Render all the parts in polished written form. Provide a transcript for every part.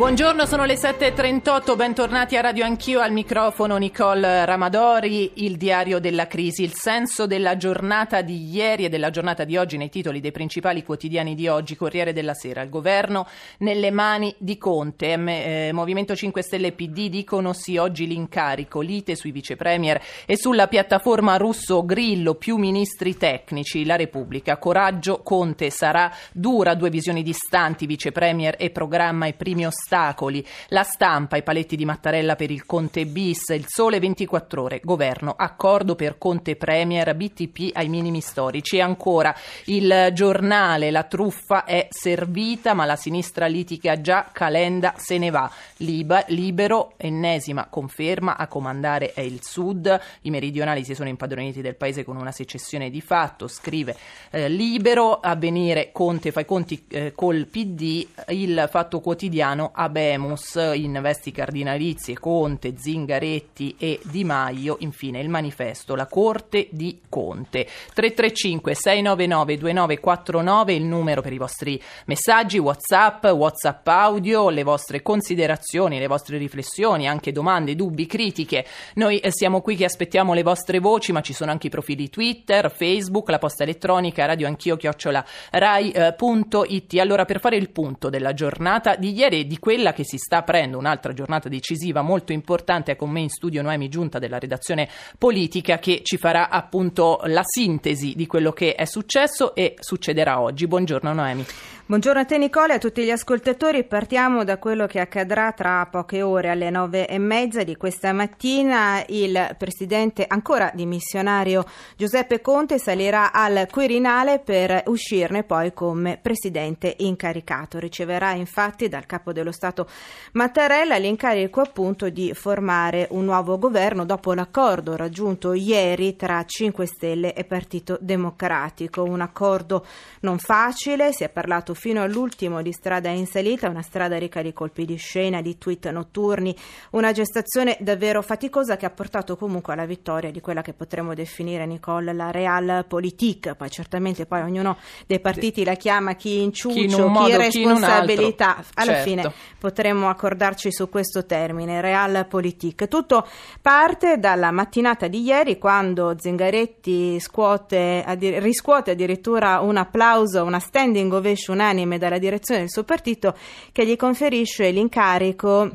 Buongiorno, sono le 7.38, bentornati a Radio Anch'io, al microfono Nicole Ramadori. Il diario della crisi, il senso della giornata di ieri e della giornata di oggi nei titoli dei principali quotidiani di oggi. Corriere della Sera, il governo nelle mani di Conte, Movimento 5 Stelle e PD dicono sì oggi l'incarico, lite sui vicepremier e sulla piattaforma Rousseau, Grillo, più ministri tecnici. La Repubblica, coraggio, Conte sarà dura, due visioni distanti, vicepremier e programma e primi ostacoli. La Stampa, i paletti di Mattarella per il Conte bis. Il Sole 24 Ore, governo, accordo per Conte Premier, BTP ai minimi storici. E ancora il Giornale, la truffa è servita ma la sinistra litiga già, Calenda se ne va. Libero, ennesima conferma, a comandare è il Sud, i meridionali si sono impadroniti del paese con una secessione di fatto, scrive Libero. Avvenire, Conte fa i conti col PD. Il Fatto Quotidiano, Abemus, in vesti cardinalizie Conte, Zingaretti e Di Maio. Infine il Manifesto, la corte di Conte. 335 699 2949 il numero per i vostri messaggi, WhatsApp audio, le vostre considerazioni, le vostre riflessioni, anche domande, dubbi, critiche. Noi siamo qui che aspettiamo le vostre voci, ma ci sono anche i profili Twitter, Facebook, la posta elettronica radioanchio@rai.it. Allora, per fare il punto della giornata di ieri e di quella che si sta aprendo, un'altra giornata decisiva molto importante, è con me in studio Noemi Giunta della redazione politica, che ci farà appunto la sintesi di quello che è successo e succederà oggi. Buongiorno Noemi. Buongiorno a te Nicola e a tutti gli ascoltatori. Partiamo da quello che accadrà tra poche ore, alle 9:30 di questa mattina. Il presidente ancora dimissionario Giuseppe Conte salirà al Quirinale per uscirne poi come presidente incaricato. Riceverà infatti dal capo dello Stato Mattarella l'incarico appunto di formare un nuovo governo dopo l'accordo raggiunto ieri tra 5 Stelle e Partito Democratico. Un accordo non facile, si è parlato fino all'ultimo di strada in salita, una strada ricca di colpi di scena, di tweet notturni, una gestazione davvero faticosa che ha portato comunque alla vittoria di quella che potremmo definire, Nicole, la Realpolitik. Poi certamente poi ognuno dei partiti la chiama chi inciuccio, chi responsabilità, alla fine potremmo accordarci su questo termine, Realpolitik. Tutto parte dalla mattinata di ieri, quando Zingaretti riscuote addirittura un applauso, una standing ovation unanime dalla direzione del suo partito, che gli conferisce l'incarico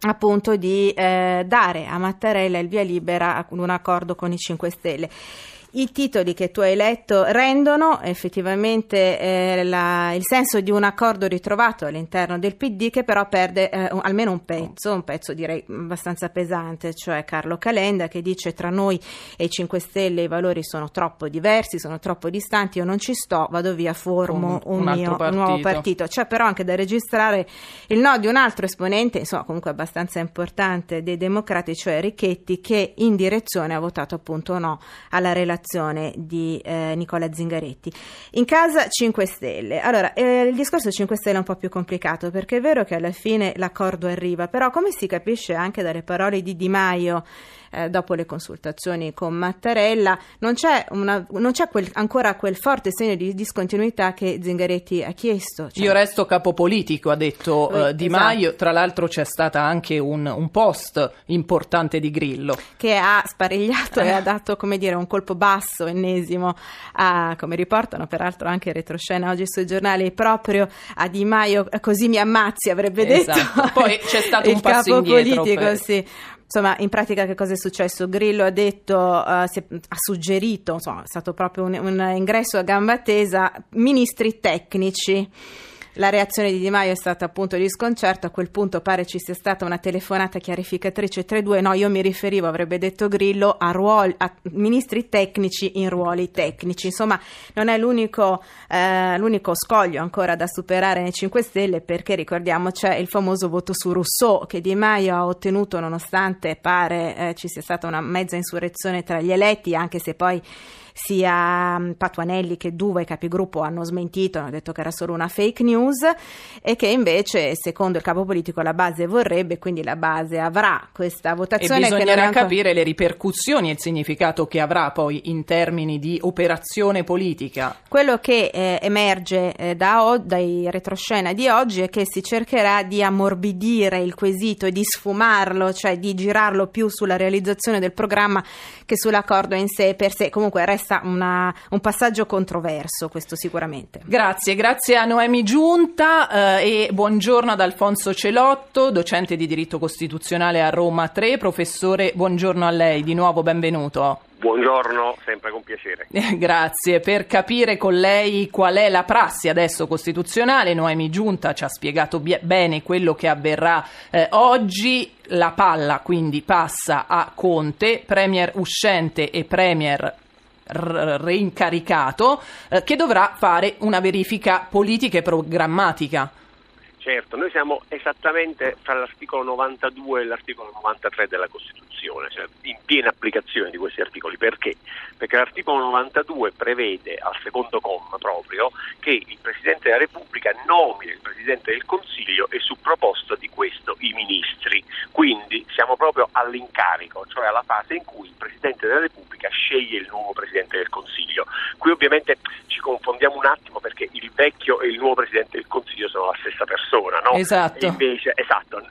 appunto di dare a Mattarella il via libera ad un accordo con i 5 Stelle. I titoli che tu hai letto rendono effettivamente il senso di un accordo ritrovato all'interno del PD, che però perde almeno un pezzo direi abbastanza pesante, cioè Carlo Calenda, che dice: tra noi e i 5 Stelle i valori sono troppo diversi, sono troppo distanti, io non ci sto, vado via, formo un nuovo partito. C'è però anche da registrare il no di un altro esponente, insomma comunque abbastanza importante, dei democratici, cioè Ricchetti, che in direzione ha votato appunto no alla relazione di Nicola Zingaretti. In casa 5 Stelle. Allora, il discorso 5 Stelle è un po' più complicato, perché è vero che alla fine l'accordo arriva, però come si capisce anche dalle parole di Di Maio dopo le consultazioni con Mattarella, non c'è ancora quel forte segno di discontinuità che Zingaretti ha chiesto. Cioè, io resto capo politico, ha detto Di Maio. Tra l'altro c'è stata anche un post importante di Grillo, che ha sparigliato e ha dato, come dire, un colpo basso, ennesimo, come riportano peraltro anche in retroscena oggi sui giornali, proprio a Di Maio: così mi ammazzi, avrebbe detto. Poi c'è stato un passo indietro politico, per... sì. Insomma, in pratica che cosa è successo? Grillo ha detto, ha suggerito, insomma, è stato proprio un ingresso a gamba tesa, ministri tecnici. La reazione di Di Maio è stata appunto di sconcerto. A quel punto pare ci sia stata una telefonata chiarificatrice tra i due. No, io mi riferivo, avrebbe detto Grillo, a ministri tecnici in ruoli tecnici. Insomma, non è l'unico scoglio ancora da superare nei 5 Stelle, perché ricordiamo c'è il famoso voto su Rousseau che Di Maio ha ottenuto, nonostante pare ci sia stata una mezza insurrezione tra gli eletti, anche se poi sia Patuanelli che Duva, i capigruppo, hanno smentito, hanno detto che era solo una fake news e che invece, secondo il capo politico, la base vorrebbe, quindi la base avrà questa votazione. E bisognerà capire le ripercussioni e il significato che avrà poi in termini di operazione politica. Quello che emerge dai retroscena di oggi è che si cercherà di ammorbidire il quesito e di sfumarlo, cioè di girarlo più sulla realizzazione del programma che sull'accordo in sé per sé. Comunque resta un passaggio controverso, questo sicuramente. Grazie a Noemi Giunta e buongiorno ad Alfonso Celotto, docente di diritto costituzionale a Roma 3. Professore, buongiorno a lei, di nuovo benvenuto. Buongiorno, sempre con piacere. Grazie. Per capire con lei qual è la prassi adesso costituzionale, Noemi Giunta ci ha spiegato bene quello che avverrà oggi. La palla quindi passa a Conte, premier uscente e premier reincaricato, che dovrà fare una verifica politica e programmatica. Certo, noi siamo esattamente tra l'articolo 92 e l'articolo 93 della Costituzione, cioè in piena applicazione di questi articoli. Perché? Perché l'articolo 92 prevede, al secondo comma proprio, che il Presidente della Repubblica nomini il Presidente del Consiglio e su proposta di questo i ministri. Quindi siamo proprio all'incarico, cioè alla fase in cui il Presidente della Repubblica sceglie il nuovo Presidente del Consiglio. Qui ovviamente ci confondiamo un attimo perché il vecchio e il nuovo Presidente del Consiglio sono la stessa persona. No? Esatto. Invece, esatto.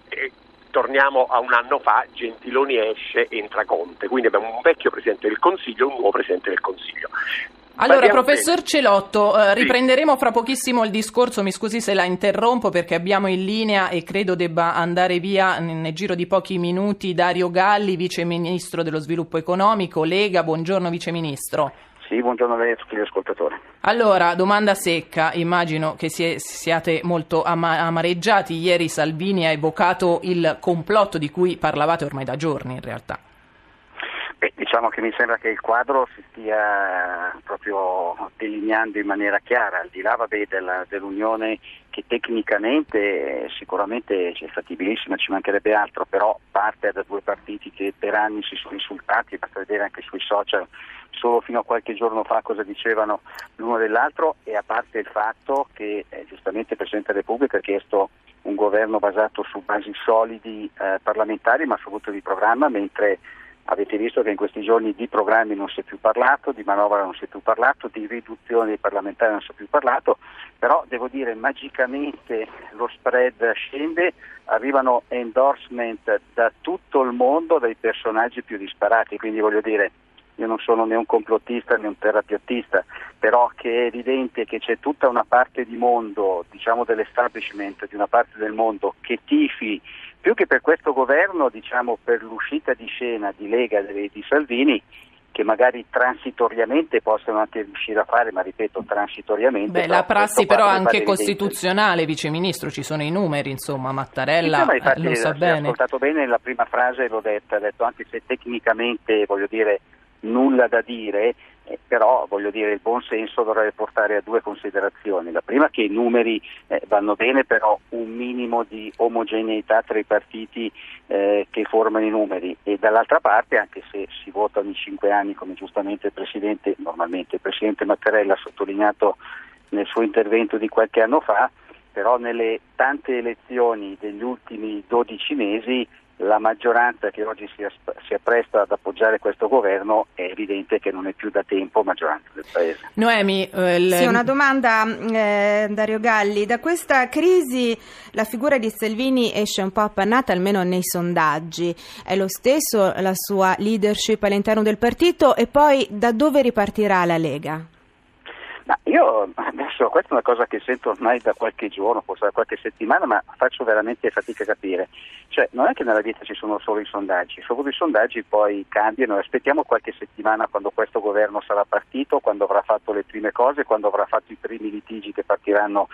Torniamo a un anno fa, Gentiloni esce, entra Conte, quindi abbiamo un vecchio Presidente del Consiglio e un nuovo Presidente del Consiglio. Allora, professor Celotto, riprenderemo fra pochissimo il discorso, mi scusi se la interrompo perché abbiamo in linea e credo debba andare via nel giro di pochi minuti Dario Galli, Vice Ministro dello Sviluppo Economico, Lega. Buongiorno Vice Ministro. Sì, buongiorno a lei e a tutti gli ascoltatori. Allora, domanda secca, immagino che siate molto amareggiati. Ieri Salvini ha evocato il complotto di cui parlavate ormai da giorni in realtà. Beh, diciamo che mi sembra che il quadro si stia proprio delineando in maniera chiara, al di là dell'Unione che tecnicamente sicuramente è fattibilissima, ci mancherebbe altro, però parte da due partiti che per anni si sono insultati, basta vedere anche sui social solo fino a qualche giorno fa cosa dicevano l'uno dell'altro, e a parte il fatto che giustamente il Presidente della Repubblica ha chiesto un governo basato su basi solidi parlamentari ma soprattutto di programma, mentre avete visto che in questi giorni di programmi non si è più parlato, di manovra non si è più parlato, di riduzione dei parlamentari non si è più parlato, però devo dire magicamente lo spread scende, arrivano endorsement da tutto il mondo, dai personaggi più disparati, quindi voglio dire, io non sono né un complottista né un terapeutista, però che è evidente che c'è tutta una parte di mondo, diciamo dell'establishment, di una parte del mondo che tifi più che per questo governo, diciamo per l'uscita di scena di Lega e di Salvini, che magari transitoriamente possono anche riuscire a fare, ma ripeto transitoriamente. Beh, la prassi però anche costituzionale, Vice Ministro, ci sono i numeri, insomma, Mattarella lo sa bene. Ho ascoltato bene la prima frase, l'ho detta, ha detto anche se tecnicamente, voglio dire, nulla da dire, però voglio dire il buon senso dovrebbe portare a due considerazioni. La prima che i numeri vanno bene, però un minimo di omogeneità tra i partiti che formano i numeri, e dall'altra parte anche se si votano i 5 anni, come giustamente normalmente il Presidente Mattarella ha sottolineato nel suo intervento di qualche anno fa, però nelle tante elezioni degli ultimi 12 mesi la maggioranza che oggi si appresta ad appoggiare questo governo è evidente che non è più da tempo maggioranza del Paese. Noemi, sì, una domanda Dario Galli. Da questa crisi la figura di Salvini esce un po' appannata, almeno nei sondaggi. È lo stesso la sua leadership all'interno del partito? E poi da dove ripartirà la Lega? Ma io adesso, questa è una cosa che sento ormai da qualche giorno, forse da qualche settimana, ma faccio veramente fatica a capire. Cioè, non è che nella vita ci sono solo i sondaggi, solo i sondaggi poi cambiano, aspettiamo qualche settimana quando questo governo sarà partito, quando avrà fatto le prime cose, quando avrà fatto i primi litigi che partiranno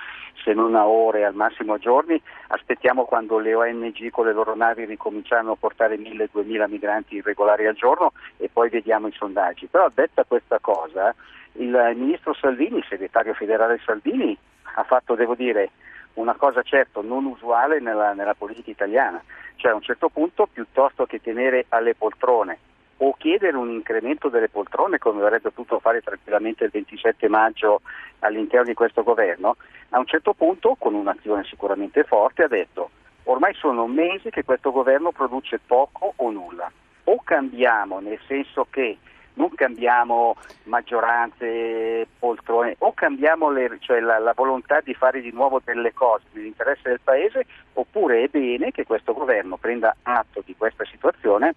se non a ore, al massimo a giorni, aspettiamo quando le ONG con le loro navi ricominciano a portare 1.000-2.000 migranti irregolari al giorno e poi vediamo i sondaggi. Però detta questa cosa, il ministro Salvini, il segretario federale Salvini, ha fatto, devo dire, una cosa certo non usuale nella politica italiana, cioè a un certo punto piuttosto che tenere alle poltrone o chiedere un incremento delle poltrone, come avrebbe potuto fare tranquillamente il 27 maggio all'interno di questo governo, a un certo punto, con un'azione sicuramente forte, ha detto: ormai sono mesi che questo governo produce poco o nulla, o cambiamo, nel senso che non cambiamo maggioranze, poltrone, o cambiamo la volontà di fare di nuovo delle cose nell'interesse del Paese, oppure è bene che questo governo prenda atto di questa situazione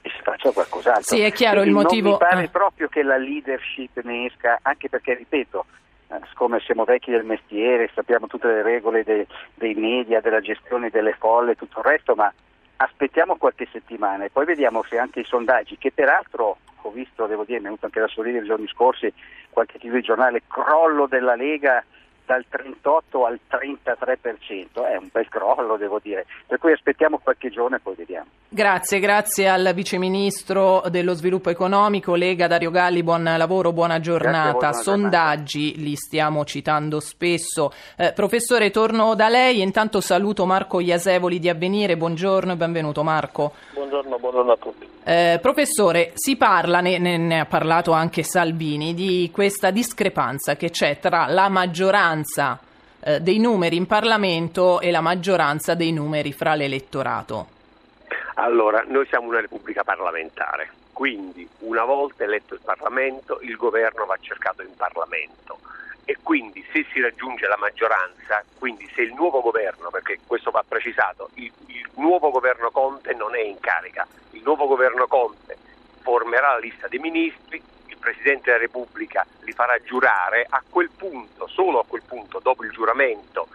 e si faccia qualcos'altro. Sì, è chiaro. Quindi il motivo. Non mi pare proprio che la leadership ne esca, anche perché, ripeto, siccome siamo vecchi del mestiere, sappiamo tutte le regole dei media, della gestione delle folle e tutto il resto, ma aspettiamo qualche settimana e poi vediamo se anche i sondaggi, che peraltro ho visto, devo dire, mi è venuto anche da sorridere i giorni scorsi, qualche tipo di giornale: crollo della Lega dal 38 al 33%, è un bel crollo, devo dire, per cui aspettiamo qualche giorno e poi vediamo. Grazie al viceministro dello sviluppo economico Lega Dario Galli, buon lavoro, buona giornata. Buona sondaggi giornata. Li stiamo citando spesso. Professore, torno da lei, intanto saluto Marco Iasevoli di Avvenire, buongiorno e benvenuto Marco. Buongiorno a tutti. Professore, si parla, ne ha parlato anche Salvini, di questa discrepanza che c'è tra la maggioranza dei numeri in Parlamento e la maggioranza dei numeri fra l'elettorato. Allora, noi siamo una repubblica parlamentare, quindi una volta eletto il Parlamento, il governo va cercato in Parlamento. E quindi se si raggiunge la maggioranza, quindi se il nuovo governo, perché questo va precisato, il nuovo governo Conte non è in carica, il nuovo governo Conte formerà la lista dei ministri, il Presidente della Repubblica li farà giurare, a quel punto, solo a quel punto, dopo il giuramento,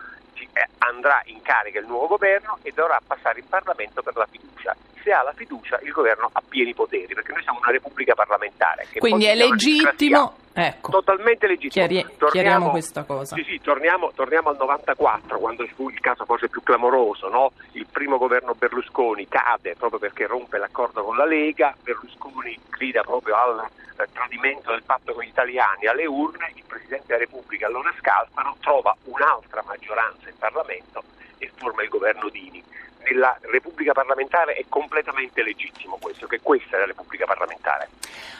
andrà in carica il nuovo governo e dovrà passare in Parlamento per la fiducia. Se ha la fiducia il governo ha pieni poteri, perché noi siamo una repubblica parlamentare. Che quindi è legittimo, ecco, totalmente legittimo. Chiariamo questa cosa. Sì, torniamo al 94, quando fu il caso forse più clamoroso, no? Il primo governo Berlusconi cade proprio perché rompe l'accordo con la Lega, Berlusconi grida proprio al tradimento del patto con gli italiani alle urne, il Presidente della Repubblica allora Scalfaro trova un'altra maggioranza in Parlamento e forma il governo Dini. Nella Repubblica parlamentare è completamente legittimo questo, che questa è la Repubblica parlamentare.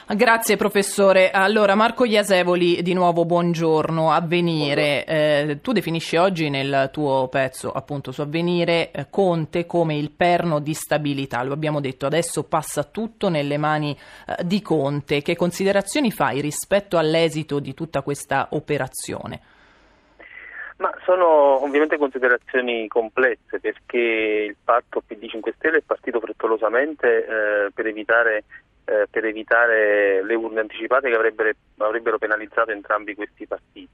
Grazie professore. Allora Marco Iasevoli, di nuovo buongiorno. Avvenire, tu definisci oggi nel tuo pezzo appunto su Avvenire Conte come il perno di stabilità, lo abbiamo detto, adesso passa tutto nelle mani di Conte. Che considerazioni fai rispetto all'esito di tutta questa operazione? Ma sono ovviamente considerazioni complesse, perché il patto PD 5 Stelle è partito frettolosamente per evitare le urne anticipate che avrebbero penalizzato entrambi questi partiti.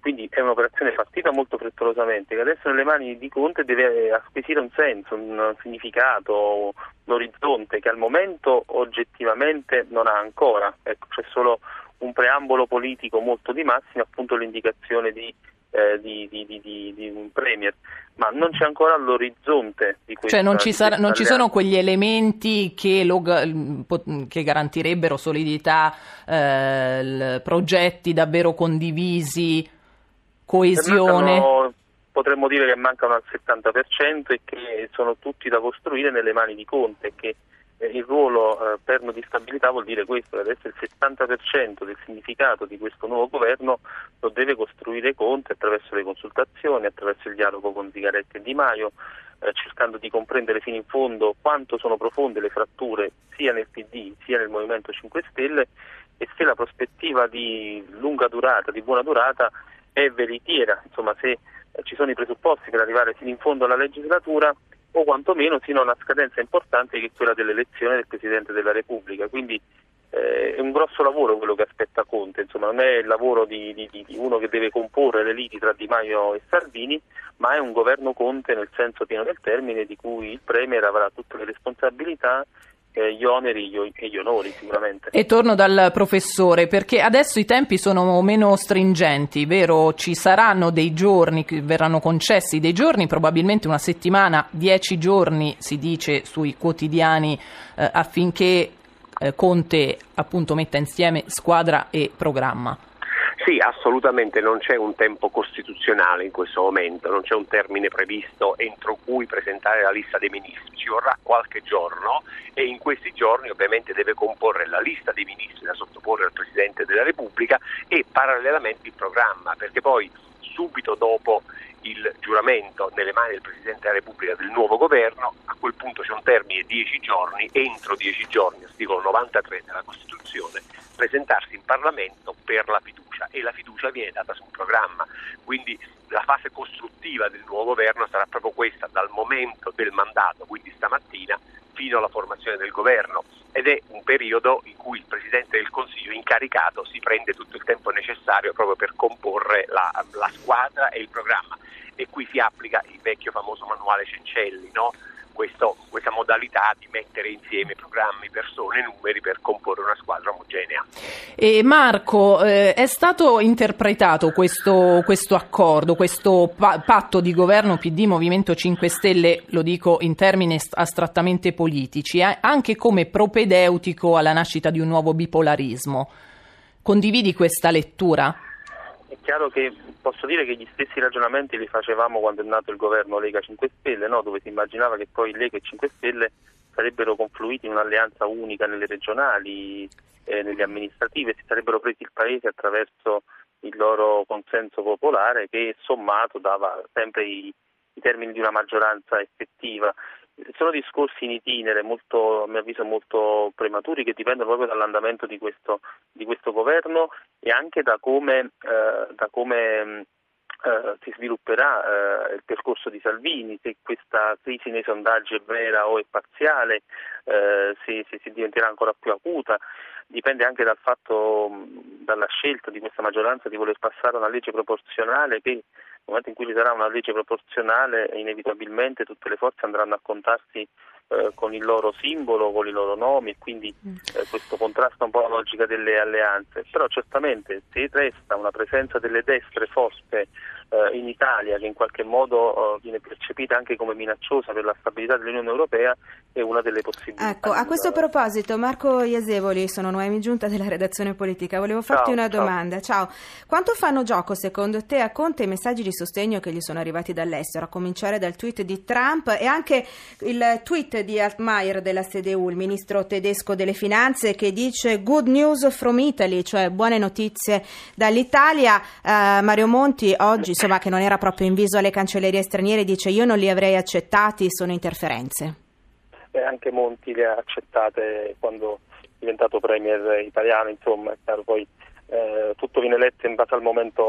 Quindi è un'operazione partita molto frettolosamente, che adesso nelle mani di Conte deve acquisire un senso, un significato, un orizzonte che al momento oggettivamente non ha ancora. Ecco, c'è solo un preambolo politico molto di massima, appunto l'indicazione di un premier, ma non c'è ancora l'orizzonte di questo. Cioè non ci sono quegli elementi che garantirebbero solidità, progetti davvero condivisi, coesione. Potremmo dire che mancano al 70% e che sono tutti da costruire nelle mani di Conte, che il ruolo perno di stabilità vuol dire questo, che adesso il 70% del significato di questo nuovo governo lo deve costruire Conte attraverso le consultazioni, attraverso il dialogo con Zingaretti e Di Maio, cercando di comprendere fino in fondo quanto sono profonde le fratture sia nel PD sia nel Movimento 5 Stelle e se la prospettiva di lunga durata, di buona durata è veritiera, insomma se ci sono i presupposti per arrivare fino in fondo alla legislatura o quantomeno fino a una scadenza importante che è quella dell'elezione del Presidente della Repubblica. Quindi è un grosso lavoro quello che aspetta Conte, insomma non è il lavoro di uno che deve comporre le liti tra Di Maio e Salvini, ma è un governo Conte nel senso pieno del termine, di cui il premier avrà tutte le responsabilità, gli oneri e gli onori sicuramente. E torno dal professore, perché adesso i tempi sono meno stringenti, vero? Ci saranno dei giorni, verranno concessi dei giorni, probabilmente una settimana, 10 giorni si dice sui quotidiani, affinché Conte appunto metta insieme squadra e programma. Sì, assolutamente, non c'è un tempo costituzionale in questo momento, non c'è un termine previsto entro cui presentare la lista dei ministri, ci vorrà qualche giorno e in questi giorni ovviamente deve comporre la lista dei ministri da sottoporre al Presidente della Repubblica e parallelamente il programma, perché poi subito dopo il giuramento nelle mani del Presidente della Repubblica del nuovo governo, a quel punto c'è un termine di 10 giorni, entro 10 giorni, articolo 93 della Costituzione, presentarsi in Parlamento per la fiducia, e la fiducia viene data sul programma, quindi la fase costruttiva del nuovo governo sarà proprio questa, dal momento del mandato, quindi stamattina, fino alla formazione del governo, ed è un periodo in cui il Presidente del Consiglio incaricato si prende tutto il tempo necessario proprio per comporre la squadra e il programma, e qui si applica il vecchio famoso manuale Cencelli, no? Questa modalità di mettere insieme programmi, persone, numeri per comporre una squadra omogenea. E Marco, è stato interpretato questo accordo, questo patto di governo PD Movimento 5 Stelle, lo dico in termini astrattamente politici, anche come propedeutico alla nascita di un nuovo bipolarismo. Condividi questa lettura? È chiaro che posso dire che gli stessi ragionamenti li facevamo quando è nato il governo Lega 5 Stelle, no? Dove si immaginava che poi Lega e 5 Stelle sarebbero confluiti in un'alleanza unica nelle regionali, nelle amministrative, si sarebbero presi il paese attraverso il loro consenso popolare che sommato dava sempre i termini di una maggioranza effettiva. Sono discorsi in itinere, molto, a mio avviso molto prematuri, che dipendono proprio dall'andamento di questo governo e anche da come si svilupperà il percorso di Salvini, se questa crisi nei sondaggi è vera o è parziale, se si diventerà ancora più acuta. Dipende anche dal fatto, dalla scelta di questa maggioranza di voler passare una legge proporzionale, che nel momento in cui ci sarà una legge proporzionale inevitabilmente tutte le forze andranno a contarsi con il loro simbolo, con i loro nomi, quindi questo contrasta un po' la logica delle alleanze. Però certamente se resta una presenza delle destre forte in Italia, che in qualche modo viene percepita anche come minacciosa per la stabilità dell'Unione Europea, è una delle possibilità. Ecco, a questo proposito, Marco Iasevoli, sono Noemi Giunta della redazione politica, volevo farti una domanda. Ciao. Quanto fanno gioco secondo te a Conte i messaggi di sostegno che gli sono arrivati dall'estero, a cominciare dal tweet di Trump e anche il tweet di Altmaier della CDU, il ministro tedesco delle finanze, che dice good news from Italy, cioè buone notizie dall'Italia. Mario Monti oggi, insomma, che non era proprio in viso alle cancellerie straniere, dice io non li avrei accettati, sono interferenze. Anche Monti le ha accettate quando è diventato premier italiano, insomma, è chiaro, poi tutto viene letto in base al momento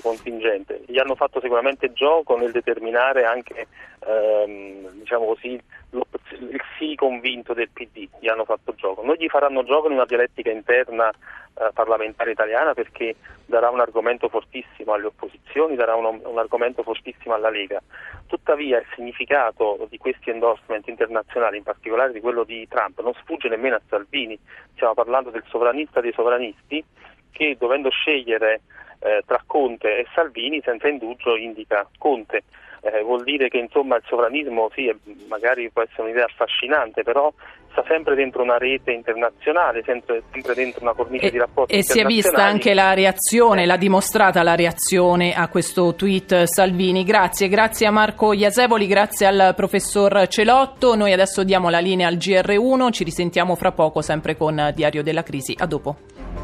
contingente. Gli hanno fatto sicuramente gioco nel determinare anche diciamo così il sì convinto del PD, gli hanno fatto gioco. Non gli faranno gioco in una dialettica interna parlamentare italiana, perché darà un argomento fortissimo alle opposizioni, darà un argomento fortissimo alla Lega. Tuttavia il significato di questi endorsement internazionali, in particolare di quello di Trump, non sfugge nemmeno a Salvini. Stiamo parlando del sovranista dei sovranisti che, dovendo scegliere tra Conte e Salvini, senza indugio indica Conte. Vuol dire che insomma il sovranismo sì, magari può essere un'idea affascinante, però sta sempre dentro una rete internazionale, sempre dentro una cornice di rapporti internazionali. E si è vista anche la reazione, l'ha dimostrata la reazione a questo tweet Salvini. Grazie a Marco Iasevoli, grazie al professor Celotto. Noi adesso diamo la linea al GR1, ci risentiamo fra poco sempre con Diario della Crisi. A dopo.